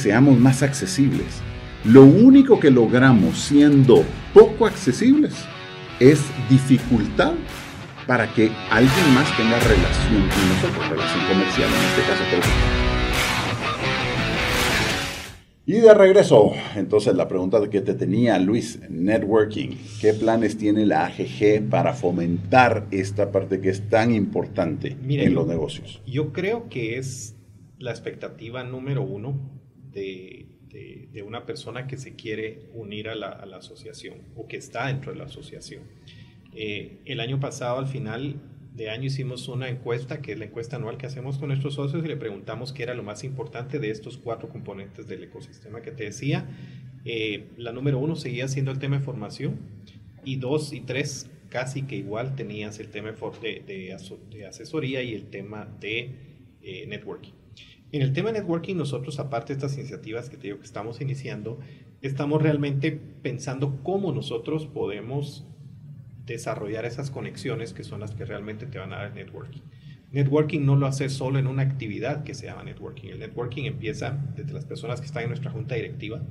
seamos más accesibles. Lo único que logramos siendo poco accesibles es dificultad para que alguien más tenga relación con nosotros, relación comercial en este caso. Y de regreso, entonces la pregunta que te tenía Luis, networking. ¿Qué planes tiene la AGG para fomentar esta parte que es tan importante en los negocios? Yo creo que es la expectativa número uno de una persona que se quiere unir a la asociación o que está dentro de la asociación. El año pasado, al final de año, hicimos una encuesta, que es la encuesta anual que hacemos con nuestros socios, y le preguntamos qué era lo más importante de estos 4 componentes del ecosistema que te decía. La número 1 seguía siendo el tema de formación, y 2 y 3 casi que igual tenías el tema de asesoría y el tema de networking. En el tema de networking, nosotros, aparte de estas iniciativas que te digo que estamos iniciando, estamos realmente pensando cómo nosotros podemos desarrollar esas conexiones que son las que realmente te van a dar el networking. Networking no lo haces solo en una actividad que se llama networking. El networking empieza desde las personas que están en nuestra junta directiva.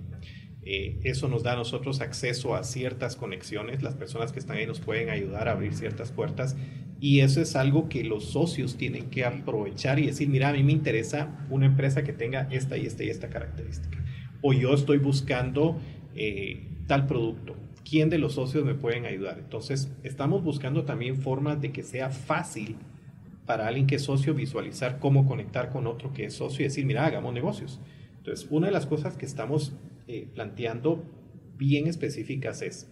Eso nos da a nosotros acceso a ciertas conexiones. Las personas que están ahí nos pueden ayudar a abrir ciertas puertas. Y eso es algo que los socios tienen que aprovechar y decir, mira, a mí me interesa una empresa que tenga esta y esta y esta característica. O yo estoy buscando tal producto. ¿Quién de los socios me pueden ayudar? Entonces, estamos buscando también formas de que sea fácil para alguien que es socio visualizar cómo conectar con otro que es socio y decir, mira, hagamos negocios. Entonces, una de las cosas que estamos planteando bien específicas es,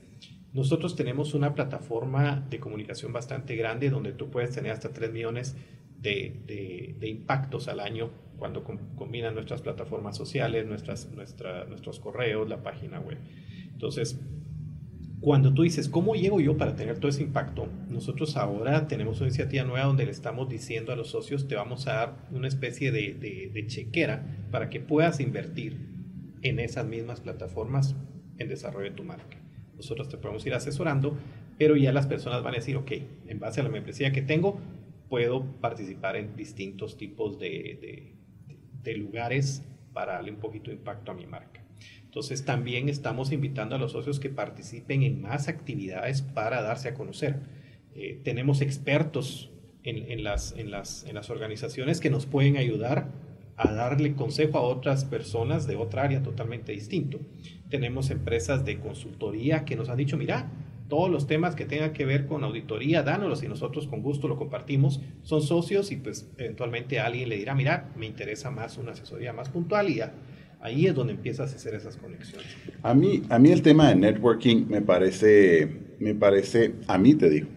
nosotros tenemos una plataforma de comunicación bastante grande donde tú puedes tener hasta 3 millones de impactos al año cuando combinan nuestras plataformas sociales, nuestros correos, la página web. Entonces, cuando tú dices, ¿cómo llego yo para tener todo ese impacto? Nosotros ahora tenemos una iniciativa nueva donde le estamos diciendo a los socios, te vamos a dar una especie de chequera para que puedas invertir en esas mismas plataformas en desarrollo de tu marca. Nosotros te podemos ir asesorando, pero ya las personas van a decir, ok, en base a la membresía que tengo, puedo participar en distintos tipos de lugares para darle un poquito de impacto a mi marca. Entonces también estamos invitando a los socios que participen en más actividades para darse a conocer. Tenemos expertos en las organizaciones que nos pueden ayudar a darle consejo a otras personas de otra área totalmente distinto. Tenemos empresas de consultoría que nos han dicho, mira, todos los temas que tengan que ver con auditoría, dánoslos y nosotros con gusto lo compartimos. Son socios y pues eventualmente alguien le dirá, mira, me interesa más una asesoría más puntual y ya. Ahí es donde empiezas a hacer esas conexiones. A mí el tema de networking me parece, a mí te digo,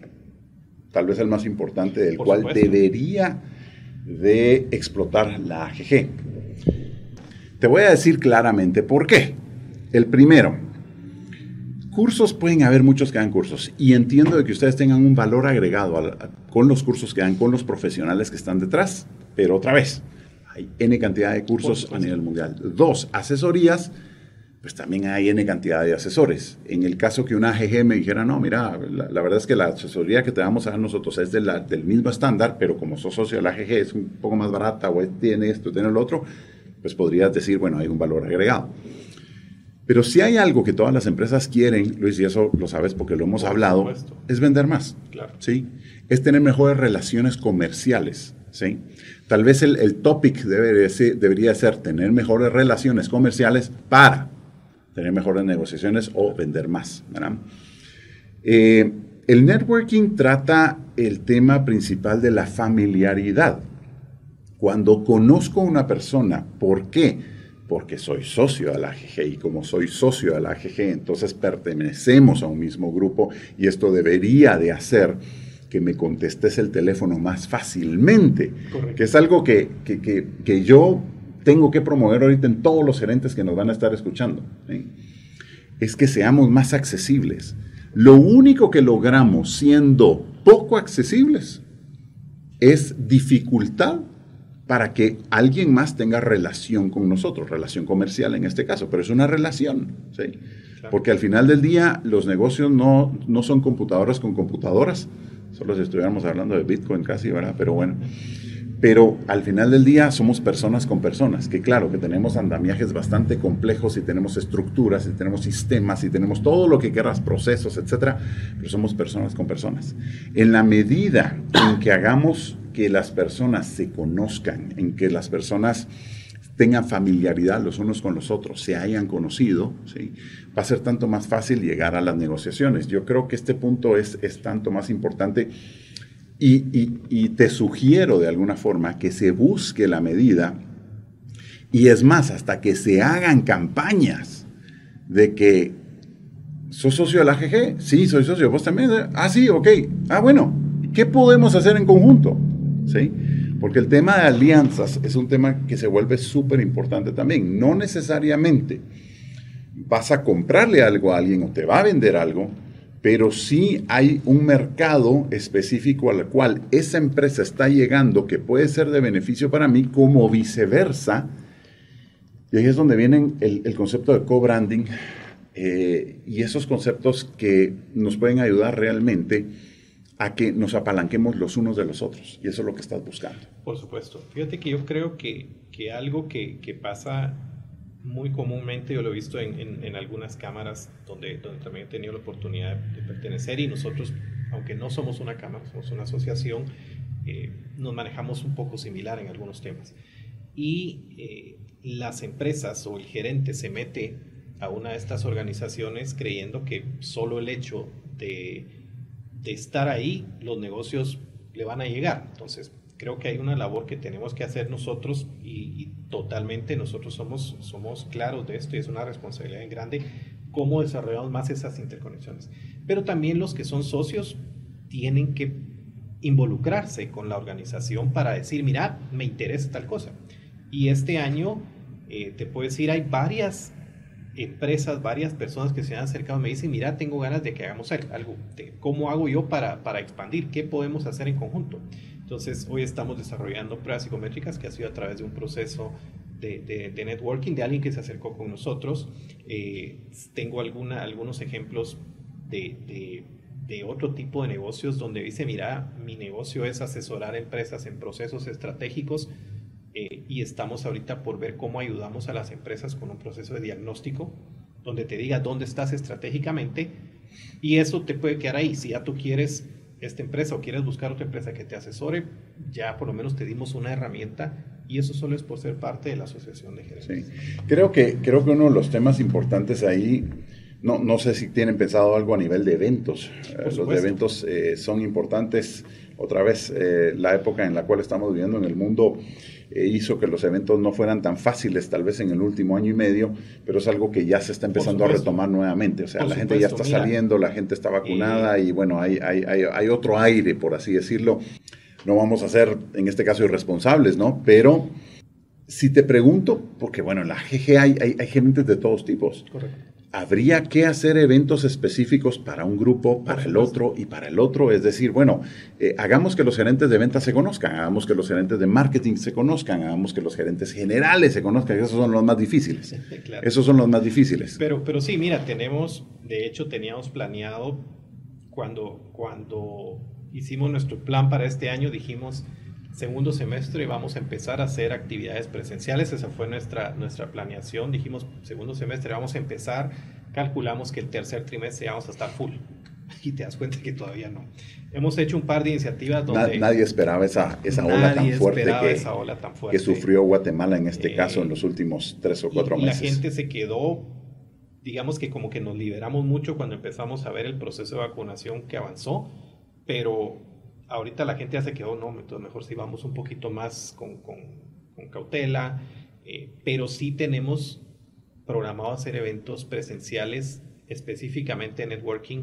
tal vez el más importante del cual debería de explotar la AGG. Te voy a decir claramente por qué. El primero, cursos pueden haber muchos que dan cursos y entiendo de que ustedes tengan un valor agregado con los cursos que dan, con los profesionales que están detrás, pero otra vez, hay N cantidad de cursos a nivel mundial. 2, asesorías, pues también hay N cantidad de asesores. En el caso que una AGG me dijera, no, mira, la verdad es que la asesoría que te vamos a dar nosotros es del mismo estándar, pero como sos socio de la AGG es un poco más barata o tiene esto, tiene lo otro, pues podrías decir, bueno, hay un valor agregado. Pero si hay algo que todas las empresas quieren, Luis, y eso lo sabes porque lo hemos hablado, es vender más. Claro. ¿Sí? Es tener mejores relaciones comerciales. ¿Sí? Tal vez el topic debería ser tener mejores relaciones comerciales para tener mejores negociaciones o vender más, ¿verdad? El networking trata el tema principal de la familiaridad. Cuando conozco a una persona, ¿por qué? Porque soy socio de la AGG y como soy socio de la AGG, entonces pertenecemos a un mismo grupo y esto debería de hacer que me contestes el teléfono más fácilmente. Correcto. Que es algo que yo tengo que promover ahorita en todos los gerentes que nos van a estar escuchando. ¿Sí? Es que seamos más accesibles. Lo único que logramos siendo poco accesibles es dificultad para que alguien más tenga relación con nosotros, relación comercial en este caso, pero es una relación, ¿sí? Claro. Porque al final del día los negocios no son computadoras con computadoras, solo si estuviéramos hablando de Bitcoin casi, ¿verdad? Pero bueno, Pero al final del día somos personas con personas, que claro, que tenemos andamiajes bastante complejos y tenemos estructuras y tenemos sistemas y tenemos todo lo que quieras, procesos, etcétera, pero somos personas con personas. En la medida en que hagamos que las personas se conozcan, en que las personas tengan familiaridad los unos con los otros, se hayan conocido, ¿sí?, va a ser tanto más fácil llegar a las negociaciones. Yo creo que este punto es tanto más importante. Y te sugiero de alguna forma que se busque la medida, y es más, hasta que se hagan campañas de que ¿sos socio de la AGG? Sí, soy socio. ¿Vos también? Ah, sí, ok. Ah, bueno, ¿qué podemos hacer en conjunto? ¿Sí? Porque el tema de alianzas es un tema que se vuelve súper importante también. No necesariamente vas a comprarle algo a alguien o te va a vender algo, pero sí hay un mercado específico al cual esa empresa está llegando que puede ser de beneficio para mí, como viceversa. Y ahí es donde vienen el concepto de co-branding y esos conceptos que nos pueden ayudar realmente a que nos apalanquemos los unos de los otros. Y eso es lo que estás buscando. Por supuesto. Fíjate que yo creo que algo que pasa muy comúnmente, yo lo he visto en algunas cámaras donde también he tenido la oportunidad de pertenecer, y nosotros, aunque no somos una cámara, somos una asociación, nos manejamos un poco similar en algunos temas. Y las empresas o el gerente se mete a una de estas organizaciones creyendo que solo el hecho de estar ahí, los negocios le van a llegar. Entonces, creo que hay una labor que tenemos que hacer nosotros y totalmente nosotros somos claros de esto, y es una responsabilidad grande cómo desarrollamos más esas interconexiones. Pero también los que son socios tienen que involucrarse con la organización para decir, mira, me interesa tal cosa. Y este año, te puedo decir, hay varias empresas, varias personas que se han acercado y me dicen, mira, tengo ganas de que hagamos algo. ¿Cómo hago yo para expandir? ¿Qué podemos hacer en conjunto? Entonces, hoy estamos desarrollando pruebas psicométricas que ha sido a través de un proceso de networking de alguien que se acercó con nosotros. Tengo algunos ejemplos de otro tipo de negocios donde dice, mira, mi negocio es asesorar empresas en procesos estratégicos, y estamos ahorita por ver cómo ayudamos a las empresas con un proceso de diagnóstico donde te diga dónde estás estratégicamente, y eso te puede quedar ahí. Si ya tú quieres esta empresa o quieres buscar otra empresa que te asesore, ya por lo menos te dimos una herramienta, y eso solo es por ser parte de la asociación de gerentes. Sí. Creo que uno de los temas importantes ahí, no sé si tienen pensado algo a nivel de eventos. Los de eventos son importantes. Otra vez, la época en la cual estamos viviendo en el mundo hizo que los eventos no fueran tan fáciles, tal vez en el último año y medio, pero es algo que ya se está empezando a retomar nuevamente. O sea, la gente ya está saliendo, la gente está vacunada y bueno, hay otro aire, por así decirlo. No vamos a ser, en este caso, irresponsables, ¿no? Pero si te pregunto, porque bueno, en la AGG hay gerentes de todos tipos. Correcto. Habría que hacer eventos específicos para un grupo, para el otro y para el otro. Es decir, bueno, hagamos que los gerentes de ventas se conozcan, hagamos que los gerentes de marketing se conozcan, hagamos que los gerentes generales se conozcan. Esos son los más difíciles. Claro. Esos son los más difíciles. Pero sí, mira, teníamos planeado, cuando hicimos nuestro plan para este año, dijimos, segundo semestre vamos a empezar a hacer actividades presenciales. Esa fue nuestra planeación. Dijimos, segundo semestre vamos a empezar, calculamos que el tercer trimestre vamos a estar full, y te das cuenta que todavía no. Hemos hecho un par de iniciativas donde nadie esperaba esa ola tan fuerte que sufrió Guatemala en este caso en los últimos 3 o 4 meses. La gente se quedó, digamos que como que nos liberamos mucho cuando empezamos a ver el proceso de vacunación que avanzó, pero ahorita la gente ya se quedó, no, entonces mejor si vamos un poquito más con cautela, pero sí tenemos programado hacer eventos presenciales, específicamente networking,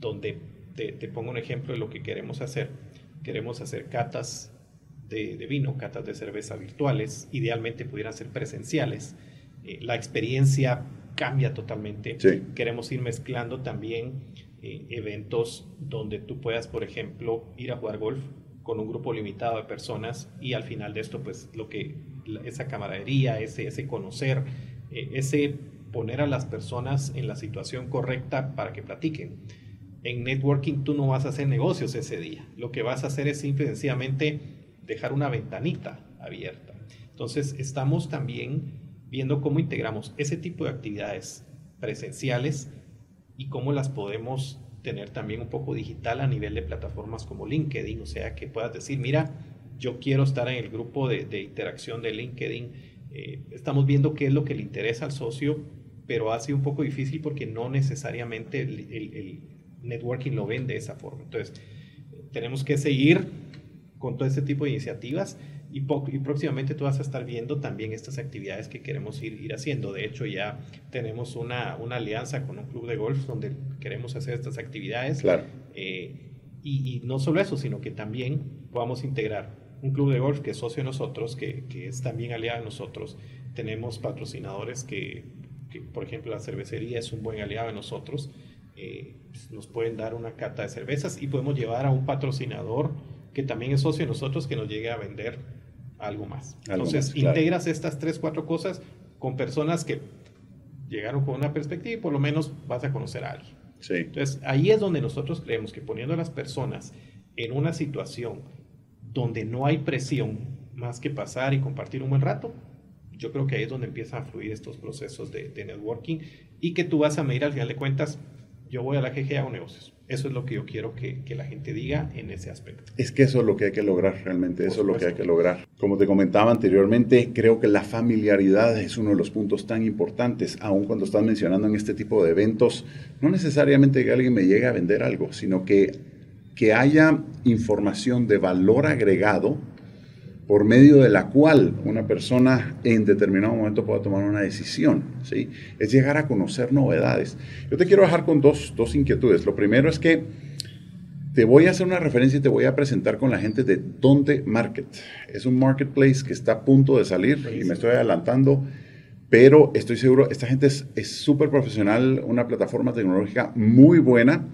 donde te pongo un ejemplo de lo que queremos hacer. Queremos hacer catas de vino, catas de cerveza virtuales, idealmente pudieran ser presenciales. La experiencia cambia totalmente. Sí. Queremos ir mezclando también eventos donde tú puedas, por ejemplo, ir a jugar golf con un grupo limitado de personas, y al final de esto, pues, esa camaradería, ese conocer, ese poner a las personas en la situación correcta para que platiquen. En networking tú no vas a hacer negocios ese día. Lo que vas a hacer es simplemente dejar una ventanita abierta. Entonces, estamos también viendo cómo integramos ese tipo de actividades presenciales y cómo las podemos tener también un poco digital a nivel de plataformas como LinkedIn. O sea, que puedas decir, mira, yo quiero estar en el grupo de interacción de LinkedIn. Estamos viendo qué es lo que le interesa al socio, pero ha sido un poco difícil porque no necesariamente el networking lo ven de esa forma. Entonces, tenemos que seguir con todo este tipo de iniciativas y próximamente tú vas a estar viendo también estas actividades que queremos ir haciendo. De hecho, ya tenemos una alianza con un club de golf donde queremos hacer estas actividades. Claro. Y no solo eso, sino que también podamos integrar un club de golf que es socio de nosotros, que es también aliado de nosotros. Tenemos patrocinadores que, por ejemplo, la cervecería es un buen aliado de nosotros. Nos pueden dar una cata de cervezas y podemos llevar a un patrocinador que también es socio de nosotros que nos llegue a vender algo más. Entonces, claro, integras estas 3, 4 cosas con personas que llegaron con una perspectiva y por lo menos vas a conocer a alguien. Sí. Entonces, ahí es donde nosotros creemos que poniendo a las personas en una situación donde no hay presión más que pasar y compartir un buen rato, yo creo que ahí es donde empiezan a fluir estos procesos de networking y que tú vas a medir al final de cuentas, yo voy a la AGG y hago negocios. Eso es lo que yo quiero que la gente diga en ese aspecto. Es que eso es lo que hay que lograr realmente, eso es lo que hay que lograr. Como te comentaba anteriormente, creo que la familiaridad es uno de los puntos tan importantes, aun cuando estás mencionando en este tipo de eventos, no necesariamente que alguien me llegue a vender algo, sino que haya información de valor agregado por medio de la cual una persona en determinado momento pueda tomar una decisión, ¿sí? Es llegar a conocer novedades. Yo te quiero dejar con dos inquietudes. Lo primero es que te voy a hacer una referencia y te voy a presentar con la gente de Donte Market. Es un marketplace que está a punto de salir y me estoy adelantando, pero estoy seguro, esta gente es súper profesional, una plataforma tecnológica muy buena.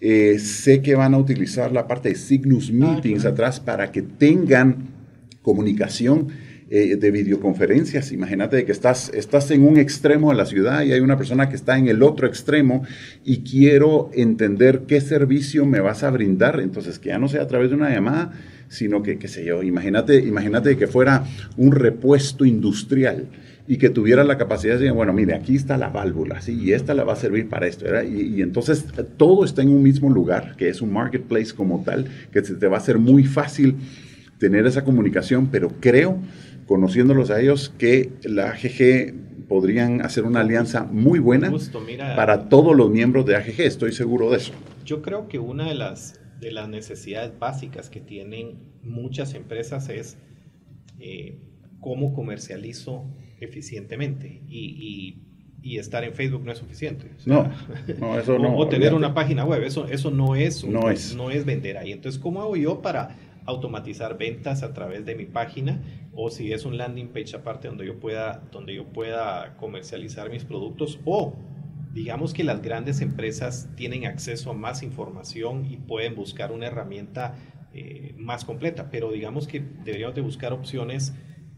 Sé que van a utilizar la parte de Signus Meetings atrás para que tengan comunicación de videoconferencias. Imagínate que estás en un extremo de la ciudad y hay una persona que está en el otro extremo y quiero entender qué servicio me vas a brindar. Entonces, que ya no sea a través de una llamada, sino que, qué sé yo, imagínate que fuera un repuesto industrial y que tuviera la capacidad de decir, bueno, mire, aquí está la válvula, ¿sí? Y esta la va a servir para esto, ¿verdad? Y entonces todo está en un mismo lugar, que es un marketplace como tal, que se te va a hacer muy fácil tener esa comunicación, pero creo, conociéndolos a ellos, que la AGG podrían hacer una alianza muy buena para todos los miembros de AGG, estoy seguro de eso. Yo creo que una de las necesidades básicas que tienen muchas empresas es cómo comercializo eficientemente y estar en Facebook no es suficiente. O sea, no, eso no. O tener una página web, eso no es vender ahí. Entonces, ¿cómo hago yo para automatizar ventas a través de mi página? O si es un landing page aparte donde yo pueda comercializar mis productos, o digamos que las grandes empresas tienen acceso a más información y pueden buscar una herramienta más completa, pero digamos que deberíamos de buscar opciones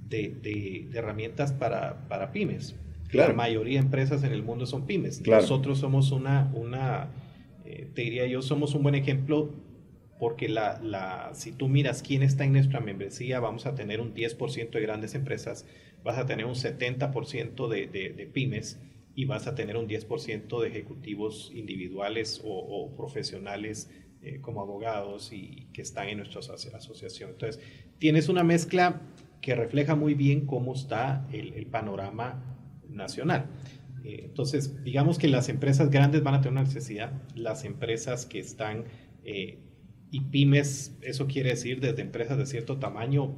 de herramientas para pymes. Claro. La mayoría de empresas en el mundo son pymes. Claro. Nosotros somos te diría yo, somos un buen ejemplo. Porque si tú miras quién está en nuestra membresía, vamos a tener un 10% de grandes empresas, vas a tener un 70% de pymes y vas a tener un 10% de ejecutivos individuales o profesionales como abogados y que están en nuestra asociación. Entonces, tienes una mezcla que refleja muy bien cómo está el panorama nacional. Entonces, digamos que las empresas grandes van a tener una necesidad, las empresas que están... Y pymes, eso quiere decir desde empresas de cierto tamaño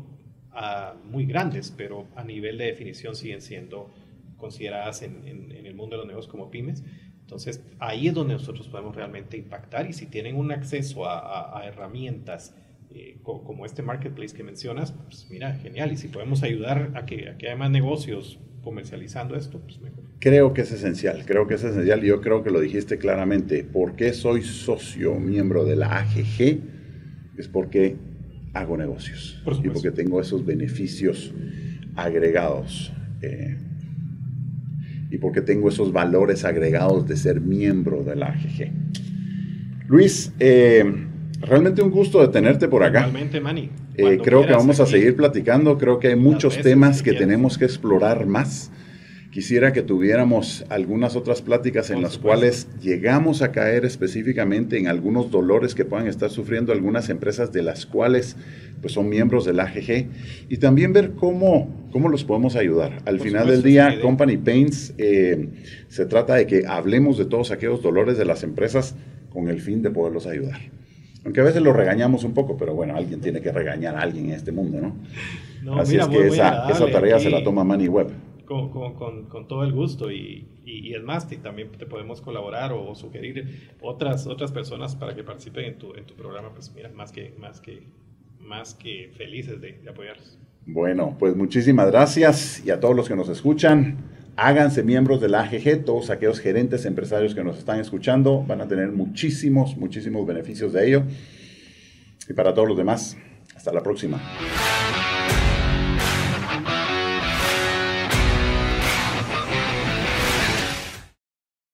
a muy grandes, pero a nivel de definición siguen siendo consideradas en el mundo de los negocios como pymes. Entonces, ahí es donde nosotros podemos realmente impactar. Y si tienen un acceso a herramientas como este marketplace que mencionas, pues mira, genial. Y si podemos ayudar a que haya más negocios comercializando esto, pues mejor. Creo que es esencial, y yo creo que lo dijiste claramente. ¿Por qué soy socio, miembro de la AGG? Es porque hago negocios y porque tengo esos beneficios agregados y porque tengo esos valores agregados de ser miembro de la AGG. Luis, realmente un gusto de tenerte por acá. Realmente, Manny. Creo que vamos a seguir platicando, creo que hay muchos temas que tenemos que explorar más. Quisiera que tuviéramos algunas otras pláticas en las cuales llegamos a caer específicamente en algunos dolores que puedan estar sufriendo algunas empresas de las cuales pues, son miembros del AGG y también ver cómo los podemos ayudar. Al final del día, Company Paints se trata de que hablemos de todos aquellos dolores de las empresas con el fin de poderlos ayudar. Aunque a veces lo regañamos un poco, pero bueno, alguien tiene que regañar a alguien en este mundo, ¿no? Así es que esa tarea se la toma Manny Webb. Con todo el gusto y es más, también te podemos colaborar o sugerir otras personas para que participen en tu programa. Pues mira, más que felices de apoyarlos. Bueno, pues muchísimas gracias y a todos los que nos escuchan, háganse miembros de la AGG. Todos aquellos gerentes empresarios que nos están escuchando van a tener muchísimos beneficios de ello. Y para todos los demás, hasta la próxima.